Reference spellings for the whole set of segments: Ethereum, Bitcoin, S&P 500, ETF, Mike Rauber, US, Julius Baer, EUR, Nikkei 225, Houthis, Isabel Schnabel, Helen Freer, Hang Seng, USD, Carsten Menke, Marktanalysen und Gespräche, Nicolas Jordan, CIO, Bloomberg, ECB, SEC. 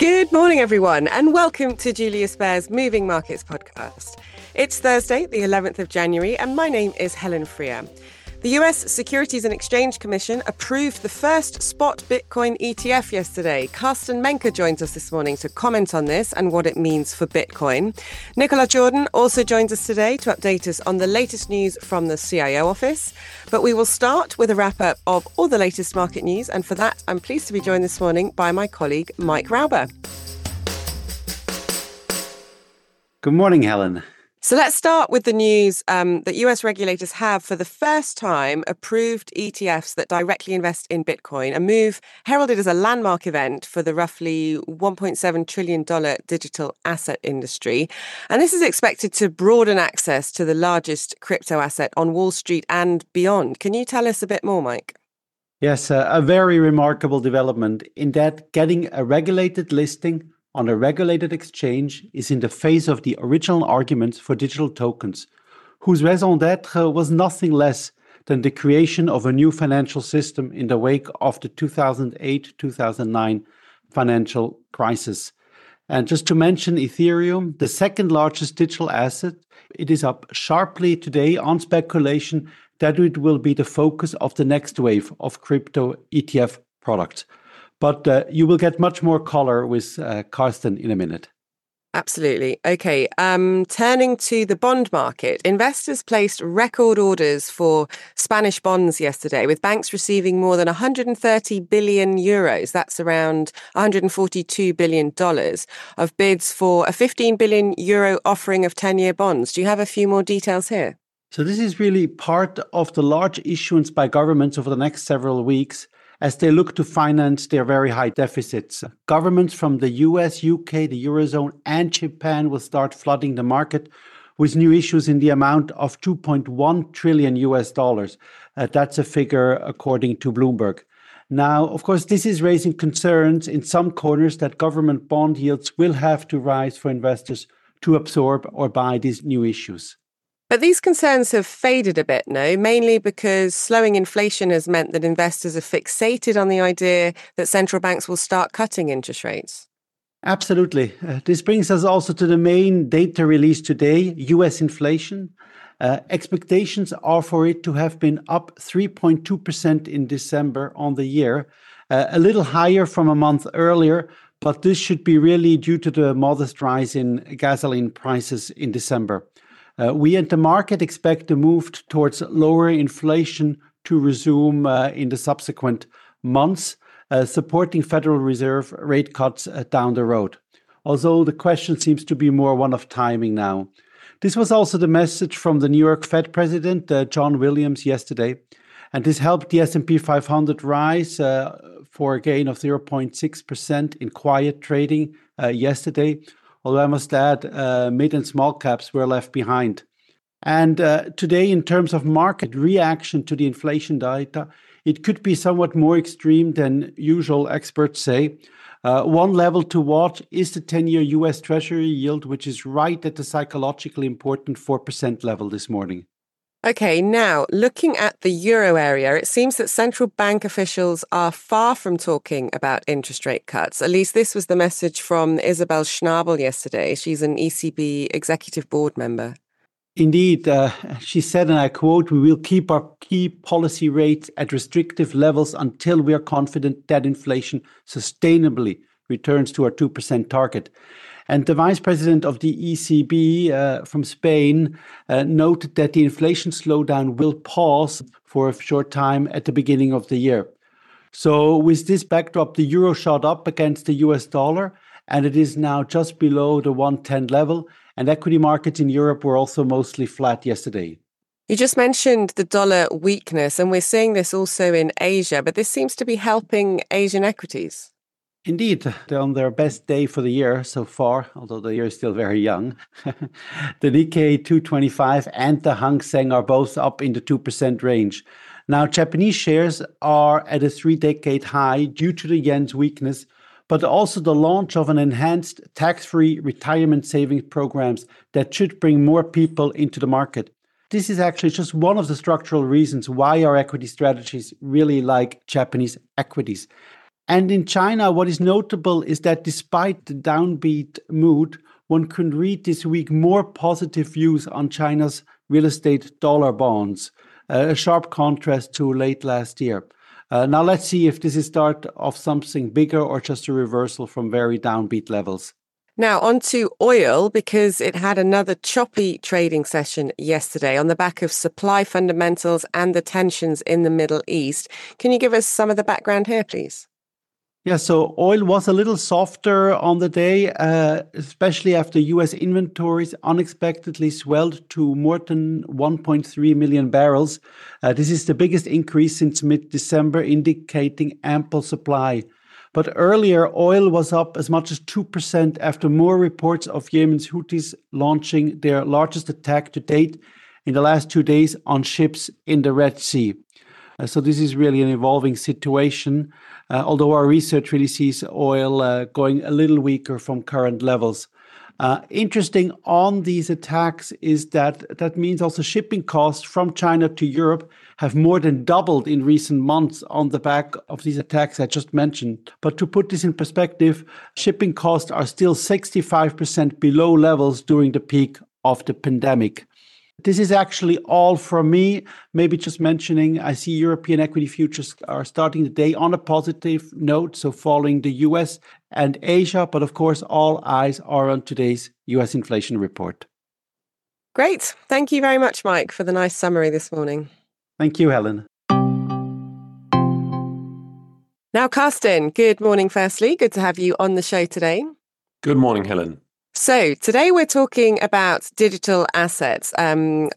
Good morning, everyone, and welcome to Julius Baer's Moving Markets podcast. It's Thursday, the 11th of January, and my name is Helen Freer. The US Securities and Exchange Commission approved the first spot Bitcoin ETF yesterday. Carsten Menke joins us this morning to comment on this and what it means for Bitcoin. Nicolas Jordan also joins us today to update us on the latest news from the CIO office. But we will start with a wrap-up of all the latest market news. And for that, I'm pleased to be joined this morning by my colleague, Mike Rauber. Good morning, Helen. So let's start with the news that US regulators have for the first time approved ETFs that directly invest in Bitcoin, a move heralded as a landmark event for the roughly $1.7 trillion digital asset industry. And this is expected to broaden access to the largest crypto asset on Wall Street and beyond. Can you tell us a bit more, Mike? Yes, a very remarkable development in that getting a regulated listing on a regulated exchange is in the face of the original arguments for digital tokens, whose raison d'être was nothing less than the creation of a new financial system in the wake of the 2008-2009 financial crisis. And just to mention Ethereum, the second largest digital asset, it is up sharply today on speculation that it will be the focus of the next wave of crypto ETF products. But you will get much more color with Carsten in a minute. Absolutely. Okay. Turning to the bond market, investors placed record orders for Spanish bonds yesterday, with banks receiving more than 130 billion euros. That's around $142 billion of bids for a 15 billion euro offering of 10-year bonds. Do you have a few more details here? So this is really part of the large issuance by governments over the next several weeks, as they look to finance their very high deficits. Governments from the US, UK, the Eurozone and Japan will start flooding the market with new issues in the amount of $2.1 trillion. That's a figure according to Bloomberg. Now, of course, this is raising concerns in some corners that government bond yields will have to rise for investors to absorb or buy these new issues. But these concerns have faded a bit, no, mainly because slowing inflation has meant that investors are fixated on the idea that central banks will start cutting interest rates. Absolutely. This brings us also to the main data release today, US inflation. Expectations are for it to have been up 3.2% in December on the year, a little higher from a month earlier, but this should be really due to the modest rise in gasoline prices in December. We and the market expect the move towards lower inflation to resume in the subsequent months, supporting Federal Reserve rate cuts down the road. Although the question seems to be more one of timing now. This was also the message from the New York Fed president, John Williams, yesterday. And this helped the S&P 500 rise for a gain of 0.6% in quiet trading yesterday. Although I must add, mid and small caps were left behind. And today, in terms of market reaction to the inflation data, it could be somewhat more extreme than usual, experts say. One level to watch is the 10-year US Treasury yield, which is right at the psychologically important 4% level this morning. Okay, now, looking at the euro area, it seems that central bank officials are far from talking about interest rate cuts. At least this was the message from Isabel Schnabel yesterday. She's an ECB executive board member. Indeed, she said, and I quote, "We will keep our key policy rates at restrictive levels until we are confident that inflation sustainably returns to our 2% target." And the vice president of the ECB from Spain noted that the inflation slowdown will pause for a short time at the beginning of the year. So with this backdrop, the euro shot up against the US dollar, and it is now just below the 110 level. And equity markets in Europe were also mostly flat yesterday. You just mentioned the dollar weakness, and we're seeing this also in Asia, but this seems to be helping Asian equities. Indeed, they're on their best day for the year so far, although the year is still very young. The Nikkei 225 and the Hang Seng are both up in the 2% range. Now, Japanese shares are at a three-decade high due to the yen's weakness, but also the launch of an enhanced tax-free retirement savings programs that should bring more people into the market. This is actually just one of the structural reasons why our equity strategies really like Japanese equities. And in China, what is notable is that despite the downbeat mood, one could read this week more positive views on China's real estate dollar bonds, a sharp contrast to late last year. Now let's see if this is start of something bigger or just a reversal from very downbeat levels. Now on to oil, because it had another choppy trading session yesterday on the back of supply fundamentals and the tensions in the Middle East. Can you give us some of the background here, please? Yeah, so oil was a little softer on the day, especially after U.S. inventories unexpectedly swelled to more than 1.3 million barrels. This is the biggest increase since mid-December, indicating ample supply. But earlier, oil was up as much as 2% after more reports of Yemen's Houthis launching their largest attack to date in the last 2 days on ships in the Red Sea. So this is really an evolving situation, although our research really sees oil going a little weaker from current levels. Interesting on these attacks is that means also shipping costs from China to Europe have more than doubled in recent months on the back of these attacks I just mentioned. But to put this in perspective, shipping costs are still 65% below levels during the peak of the pandemic. This is actually all from me. Maybe just mentioning, I see European equity futures are starting the day on a positive note, so following the US and Asia. But of course, all eyes are on today's US inflation report. Great. Thank you very much, Mike, for the nice summary this morning. Thank you, Helen. Now, Carsten, good morning, firstly. Good to have you on the show today. Good morning, Helen. So today we're talking about digital assets. I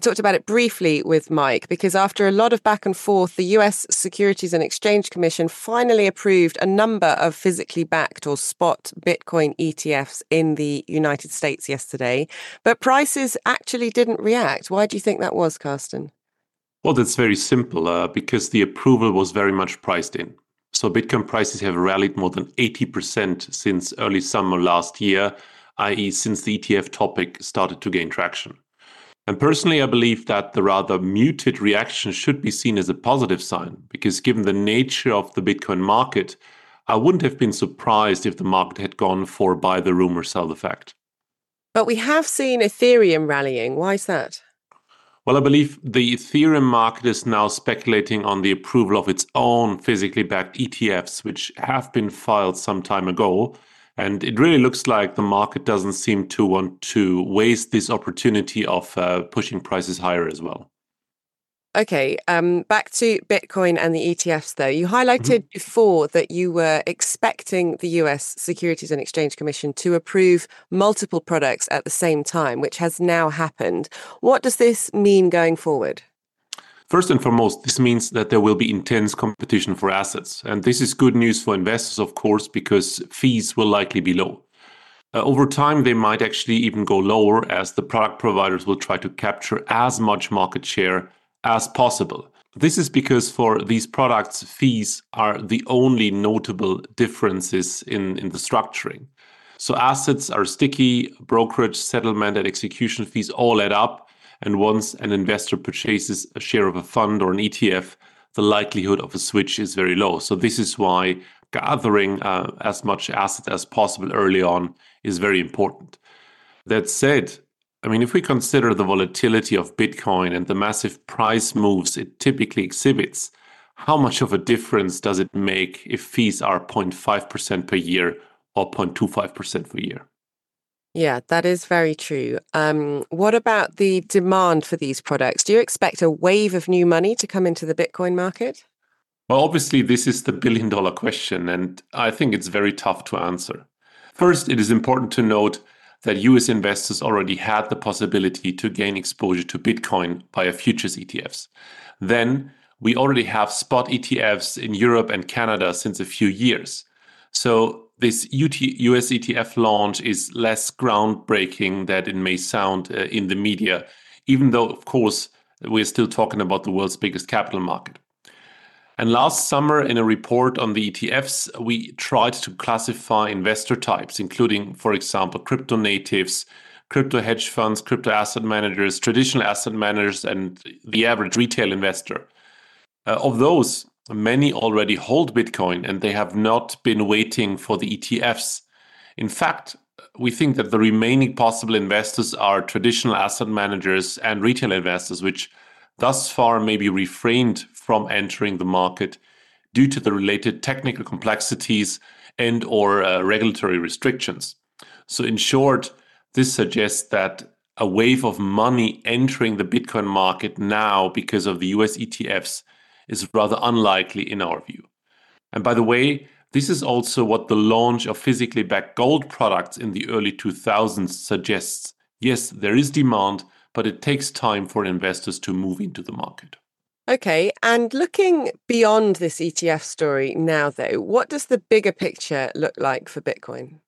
talked about it briefly with Mike because after a lot of back and forth, the US Securities and Exchange Commission finally approved a number of physically backed or spot Bitcoin ETFs in the United States yesterday. But prices actually didn't react. Why do you think that was, Carsten? Well, that's very simple because the approval was very much priced in. So Bitcoin prices have rallied more than 80% since early summer last year, i.e. since the ETF topic started to gain traction. And personally, I believe that the rather muted reaction should be seen as a positive sign, because given the nature of the Bitcoin market, I wouldn't have been surprised if the market had gone for buy the rumor, sell the fact. But we have seen Ethereum rallying. Why is that? Well, I believe the Ethereum market is now speculating on the approval of its own physically backed ETFs, which have been filed some time ago. And it really looks like the market doesn't seem to want to waste this opportunity of pushing prices higher as well. Okay, back to Bitcoin and the ETFs, though. You highlighted before that you were expecting the US Securities and Exchange Commission to approve multiple products at the same time, which has now happened. What does this mean going forward? First and foremost, this means that there will be intense competition for assets. And this is good news for investors, of course, because fees will likely be low. Over time, they might actually even go lower as the product providers will try to capture as much market share as possible. This is because for these products, fees are the only notable differences in the structuring. So assets are sticky, brokerage, settlement, and execution fees all add up. And once an investor purchases a share of a fund or an ETF, the likelihood of a switch is very low. So this is why gathering as much asset as possible early on is very important. That said, I mean, if we consider the volatility of Bitcoin and the massive price moves it typically exhibits, how much of a difference does it make if fees are 0.5% per year or 0.25% per year? Yeah, that is very true. What about the demand for these products? Do you expect a wave of new money to come into the Bitcoin market? Well, obviously, this is the billion-dollar question, and I think it's very tough to answer. First, it is important to note that US investors already had the possibility to gain exposure to Bitcoin via futures ETFs. Then, we already have spot ETFs in Europe and Canada since a few years. So this US ETF launch is less groundbreaking than it may sound in the media, even though, of course, we're still talking about the world's biggest capital market. And last summer, in a report on the ETFs, we tried to classify investor types, including, for example, crypto natives, crypto hedge funds, crypto asset managers, traditional asset managers, and the average retail investor. Of those, many already hold Bitcoin and they have not been waiting for the ETFs. In fact, we think that the remaining possible investors are traditional asset managers and retail investors, which thus far may be refrained from entering the market due to the related technical complexities and or regulatory restrictions. So in short, this suggests that a wave of money entering the Bitcoin market now because of the US ETFs is rather unlikely in our view. And by the way, this is also what the launch of physically backed gold products in the early 2000s suggests. Yes, there is demand, but it takes time for investors to move into the market. Okay, and looking beyond this ETF story now, though, what does the bigger picture look like for Bitcoin?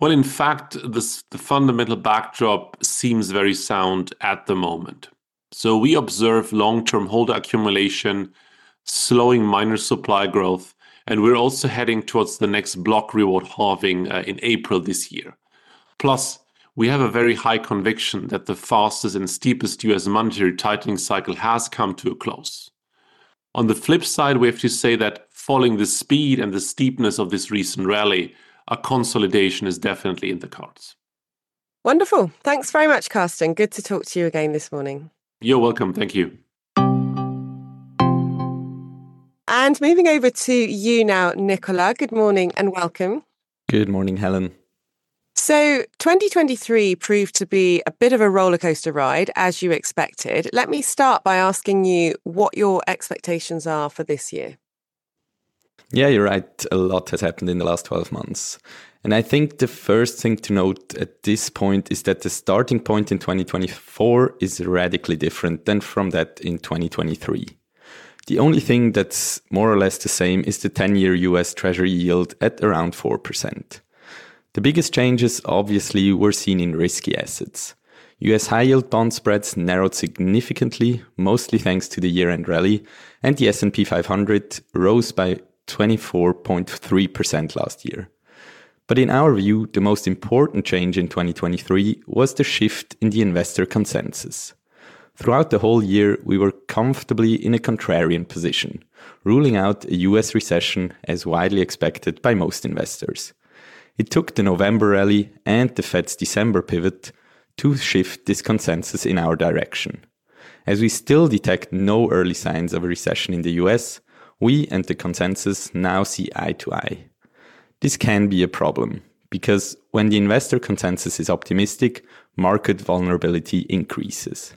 Well, in fact, the fundamental backdrop seems very sound at the moment. So we observe long-term holder accumulation, slowing miner supply growth, and we're also heading towards the next block reward halving in April this year. Plus, we have a very high conviction that the fastest and steepest US monetary tightening cycle has come to a close. On the flip side, we have to say that following the speed and the steepness of this recent rally, a consolidation is definitely in the cards. Wonderful. Thanks very much, Carsten. Good to talk to you again this morning. You're welcome. Thank you. And moving over to you now, Nicolas. Good morning and welcome. Good morning, Helen. So 2023 proved to be a bit of a rollercoaster ride, as you expected. Let me start by asking you what your expectations are for this year. Yeah, you're right. A lot has happened in the last 12 months. And I think the first thing to note at this point is that the starting point in 2024 is radically different than from that in 2023. The only thing that's more or less the same is the 10-year US Treasury yield at around 4%. The biggest changes obviously were seen in risky assets. US high-yield bond spreads narrowed significantly, mostly thanks to the year-end rally, and the S&P 500 rose by 24.3% last year. But in our view, the most important change in 2023 was the shift in the investor consensus. Throughout the whole year, we were comfortably in a contrarian position, ruling out a US recession as widely expected by most investors. It took the November rally and the Fed's December pivot to shift this consensus in our direction. As we still detect no early signs of a recession in the US, we and the consensus now see eye to eye. This can be a problem, because when the investor consensus is optimistic, market vulnerability increases.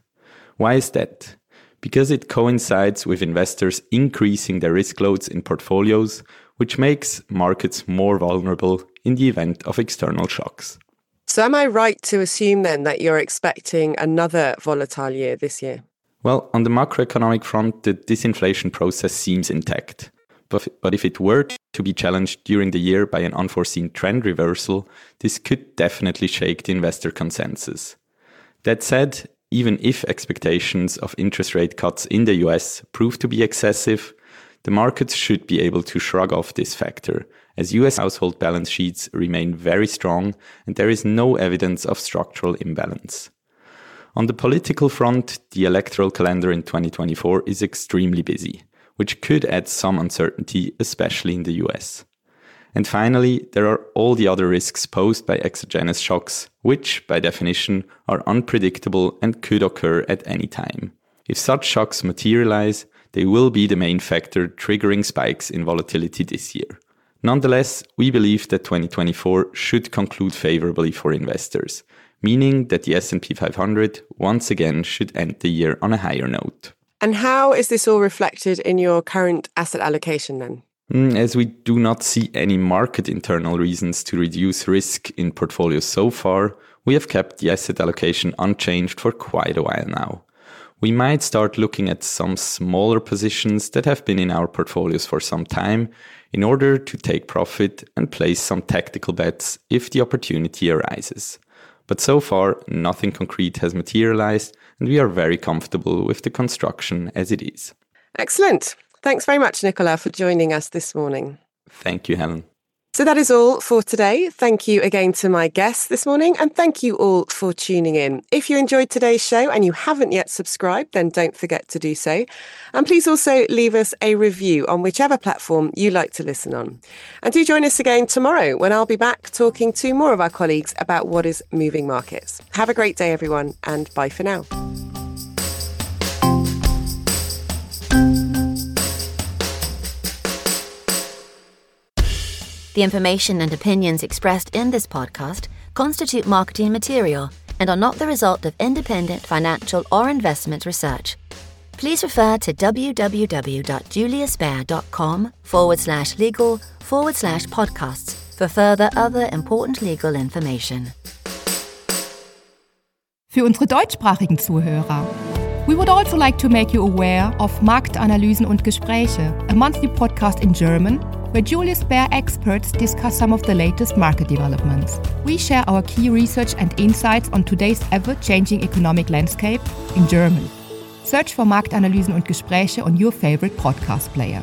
Why is that? Because it coincides with investors increasing their risk loads in portfolios, which makes markets more vulnerable in the event of external shocks. So am I right to assume then that you're expecting another volatile year this year? Well, on the macroeconomic front, the disinflation process seems intact. But if it were to be challenged during the year by an unforeseen trend reversal, this could definitely shake the investor consensus. That said, even if expectations of interest rate cuts in the US prove to be excessive, the markets should be able to shrug off this factor, as US household balance sheets remain very strong and there is no evidence of structural imbalance. On the political front, the electoral calendar in 2024 is extremely busy, which could add some uncertainty, especially in the US. And finally, there are all the other risks posed by exogenous shocks, which, by definition, are unpredictable and could occur at any time. If such shocks materialize, they will be the main factor triggering spikes in volatility this year. Nonetheless, we believe that 2024 should conclude favorably for investors, meaning that the S&P 500 once again should end the year on a higher note. And how is this all reflected in your current asset allocation then? As we do not see any market internal reasons to reduce risk in portfolios so far, we have kept the asset allocation unchanged for quite a while now. We might start looking at some smaller positions that have been in our portfolios for some time in order to take profit and place some tactical bets if the opportunity arises. But so far, nothing concrete has materialized and we are very comfortable with the construction as it is. Excellent. Thanks very much, Nicolas, for joining us this morning. Thank you, Helen. So that is all for today. Thank you again to my guests this morning, and thank you all for tuning in. If you enjoyed today's show and you haven't yet subscribed, then don't forget to do so. And please also leave us a review on whichever platform you like to listen on. And do join us again tomorrow when I'll be back talking to more of our colleagues about what is moving markets. Have a great day, everyone, and bye for now. The information and opinions expressed in this podcast constitute marketing material and are not the result of independent financial or investment research. Please refer to www.juliusbaer.com/legal/podcasts für further other important legal information. Für unsere deutschsprachigen Zuhörer. We would also like to make you aware of Marktanalysen und Gespräche, a monthly podcast in German, where Julius Baer experts discuss some of the latest market developments. We share our key research and insights on today's ever-changing economic landscape in German. Search for Marktanalysen und Gespräche on your favorite podcast player.